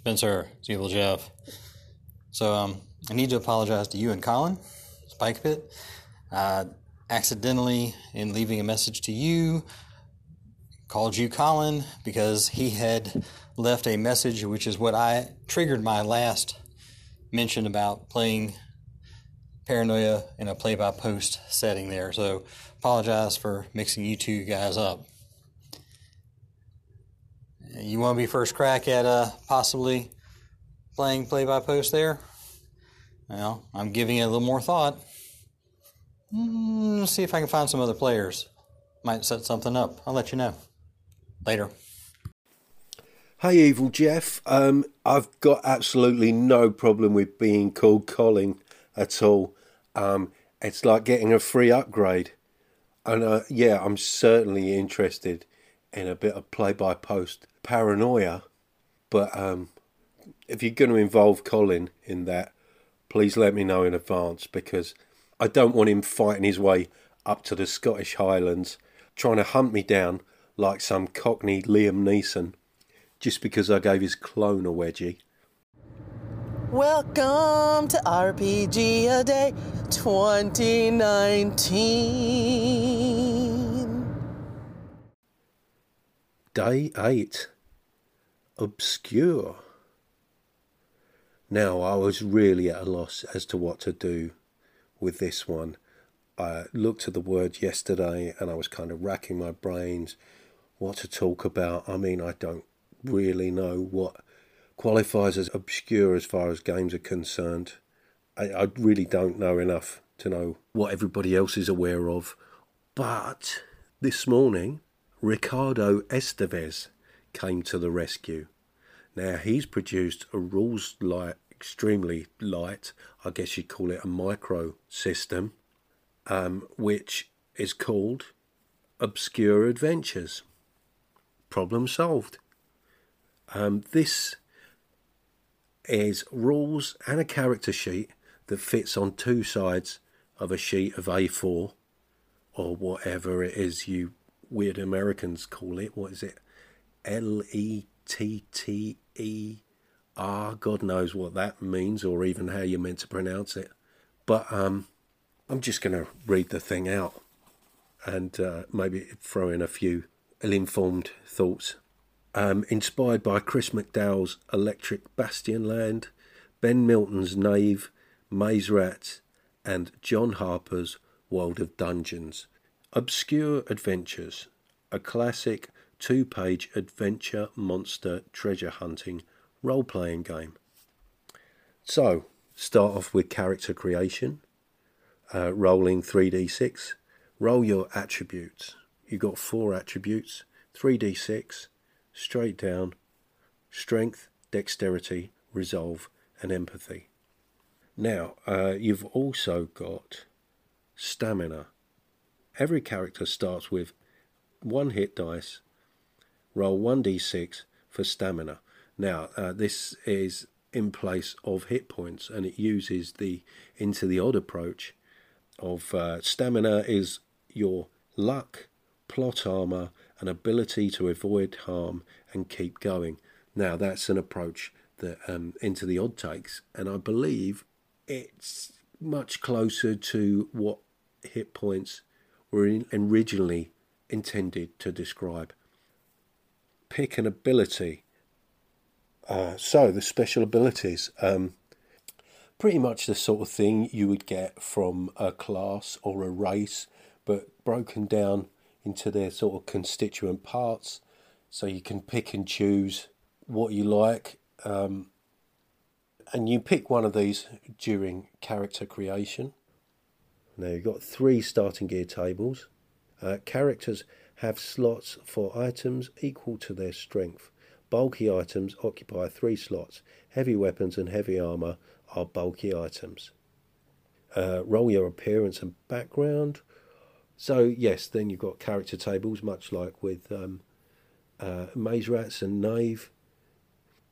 Spencer, it's Evil Jeff. So I need to apologize to you and Colin, Spike Pit. Accidentally, in leaving a message to you, called you Colin because he had left a message, which is what I triggered my last mention about playing Paranoia in a play-by-post setting there. So apologize for mixing you two guys up. You want to be first crack at possibly playing play-by-post there? Well, I'm giving it a little more thought. See if I can find some other players. Might set something up. I'll let you know. Later. Hey, Evil Jeff. I've got absolutely no problem with being called Colin at all. It's like getting a free upgrade. And yeah, I'm certainly interested in a bit of play-by-post Paranoia. But if you're going to involve Colin in that, please let me know in advance, because I don't want him fighting his way up to the Scottish Highlands trying to hunt me down like some cockney Liam Neeson just because I gave his clone a wedgie. Welcome to RPG A Day 2019. Day 8. Obscure. Now, I was really at a loss as to what to do with this one. I looked at the word yesterday and I was kind of racking my brains what to talk about. I mean, I don't really know what qualifies as obscure as far as games are concerned. I really don't know enough to know what everybody else is aware of. But this morning, Ricardo Esteves came to the rescue. Now, he's produced a rules light, extremely light, I guess you'd call it a micro system, which is called Obscure Adventures. Problem solved. This is rules and a character sheet that fits on two sides of a sheet of A4 or whatever it is you weird Americans call it. What is it? L-E-T-T-E-R. God knows what that means or even how you're meant to pronounce it. But I'm just going to read the thing out and maybe throw in a few ill-informed thoughts. Inspired by Chris McDowell's Electric Bastionland, Ben Milton's Knave, Maze Rats, and John Harper's World of Dungeons. Obscure Adventures, a classic two-page adventure monster treasure hunting role-playing game. So, start off with character creation. Rolling 3d6, roll your attributes. You've got 4 attributes, 3d6, straight down, strength, dexterity, resolve, and empathy. Now, you've also got stamina. Every character starts with 1 hit dice, roll 1d6 for stamina. Now, this is in place of hit points, and it uses the into the odd approach of stamina is your luck, plot armor, and ability to avoid harm and keep going. Now, that's an approach that Into the Odd takes, and I believe it's much closer to what hit points were originally intended to describe. Pick an ability. So the special abilities, pretty much the sort of thing you would get from a class or a race, but broken down into their sort of constituent parts, so you can pick and choose what you like. And you pick one of these during character creation. Now, you've got 3 starting gear tables. Characters have slots for items equal to their strength. Bulky items occupy 3 slots. Heavy weapons and heavy armour are bulky items. Roll your appearance and background. So yes, then you've got character tables, much like with Maze Rats and Knave.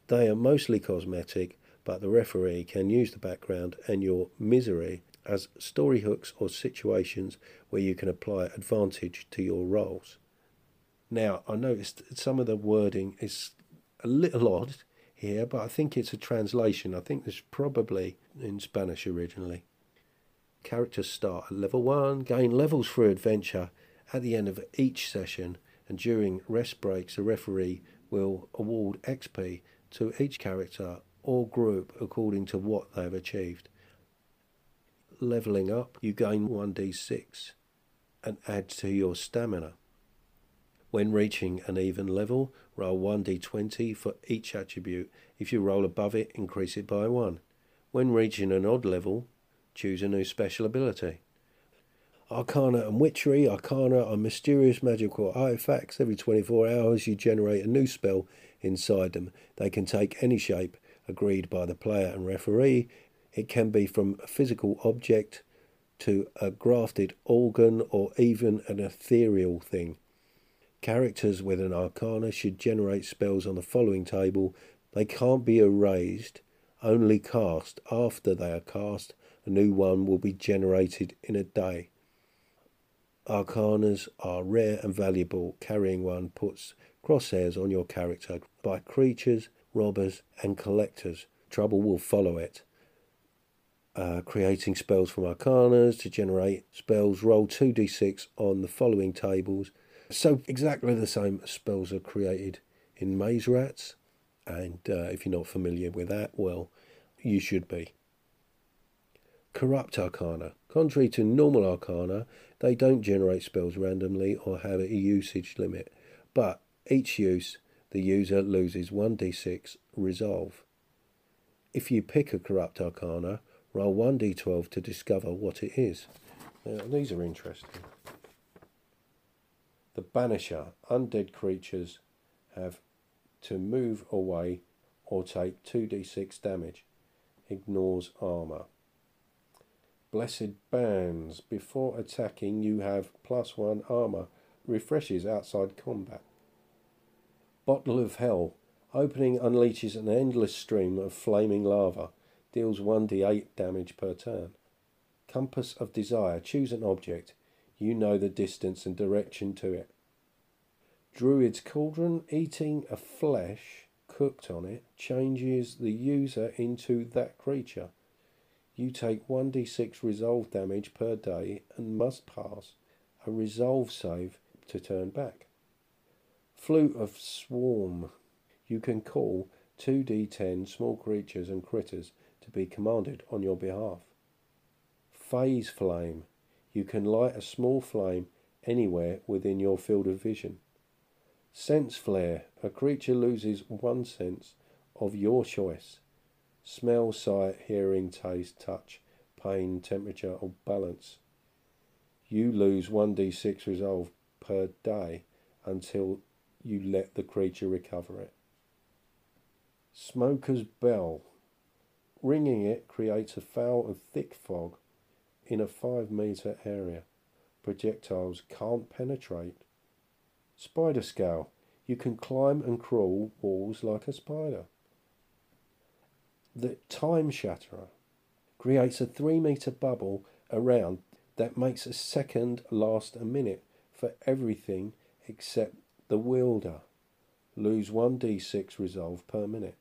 They are mostly cosmetic, but the referee can use the background and your misery as story hooks or situations where you can apply advantage to your roles. Now, I noticed some of the wording is a little odd here, but I think it's a translation. I think it's probably in Spanish originally. Characters start at level 1, gain levels for adventure at the end of each session, and during rest breaks the referee will award XP to each character or group according to what they have achieved. Leveling up, you gain 1d6 and add to your stamina. When reaching an even level, roll 1d20 for each attribute. If you roll above it, increase it by 1. When reaching an odd level, choose a new special ability. Arcana and Witchery. Arcana are mysterious magical artifacts. Every 24 hours you generate a new spell inside them. They can take any shape agreed by the player and referee. It can be from a physical object to a grafted organ or even an ethereal thing. Characters with an arcana should generate spells on the following table. They can't be erased, only cast. After they are cast, a new one will be generated in a day. Arcanas are rare and valuable. Carrying one puts crosshairs on your character by creatures, robbers and collectors. Trouble will follow it. Creating spells from arcanas to generate spells, roll 2d6 on the following tables. So exactly the same spells are created in Maze Rats, and if you're not familiar with that, well, you should be. Corrupt Arcana. Contrary to normal Arcana, they don't generate spells randomly or have a usage limit, but each use, the user loses 1d6 resolve. If you pick a Corrupt Arcana, roll 1d12 to discover what it is. Now, these are interesting. The Banisher. Undead creatures have to move away or take 2d6 damage. Ignores armour. Blessed Bands. Before attacking you have +1 armour. Refreshes outside combat. Bottle of Hell. Opening unleashes an endless stream of flaming lava. Deals 1d8 damage per turn. Compass of Desire. Choose an object. You know the distance and direction to it. Druid's Cauldron. Eating a flesh cooked on it changes the user into that creature. You take 1d6 resolve damage per day and must pass a resolve save to turn back. Flute of Swarm. You can call 2d10 small creatures and critters to be commanded on your behalf. Phase Flame. You can light a small flame anywhere within your field of vision. Sense Flare. A creature loses 1 sense of your choice. Smell, sight, hearing, taste, touch, pain, temperature or balance. You lose 1d6 resolve per day until you let the creature recover it. Smoker's Bell. Ringing it creates a foul of thick fog in a 5-metre area. Projectiles can't penetrate. Spider Scale. You can climb and crawl walls like a spider. The Time Shatterer. Creates a 3-metre bubble around that makes a second last a minute for everything except the wielder. Lose 1d6 resolve per minute.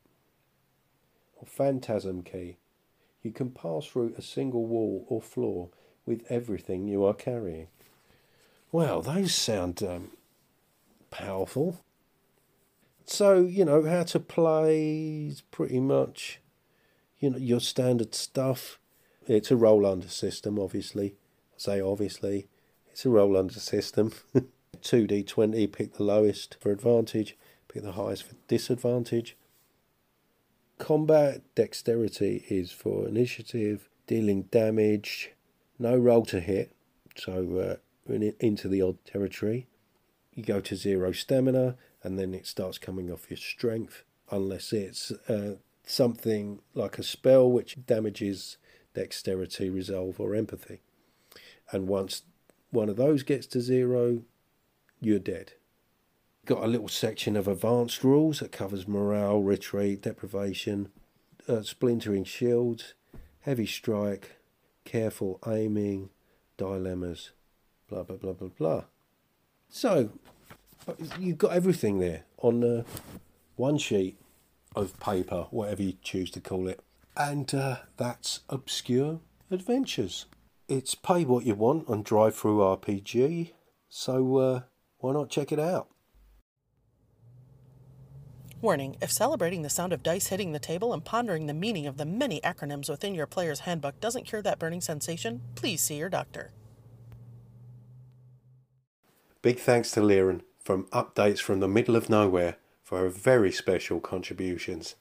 Or Phantasm Key. You can pass through a single wall or floor with everything you are carrying. Well, those sound powerful. So, you know, how to play is pretty much, you know, your standard stuff. It's a roll under system, obviously. I say obviously, it's a roll under system. 2d20, pick the lowest for advantage, pick the highest for disadvantage. Combat dexterity is for initiative, dealing damage, no roll to hit, so into the odd territory. You go to 0 stamina and then it starts coming off your strength, unless it's something like a spell which damages dexterity, resolve or empathy. And once one of those gets to 0, you're dead. Got a little section of advanced rules that covers morale, retreat, deprivation, splintering shields, heavy strike, careful aiming, dilemmas, blah blah blah blah blah. So you've got everything there on one sheet. of paper, whatever you choose to call it. And that's Obscure Adventures. It's pay what you want on DriveThruRPG, so why not check it out? Warning, if celebrating the sound of dice hitting the table and pondering the meaning of the many acronyms within your player's handbook doesn't cure that burning sensation, please see your doctor. Big thanks to Liren from Updates from the Middle of Nowhere for her very special contributions.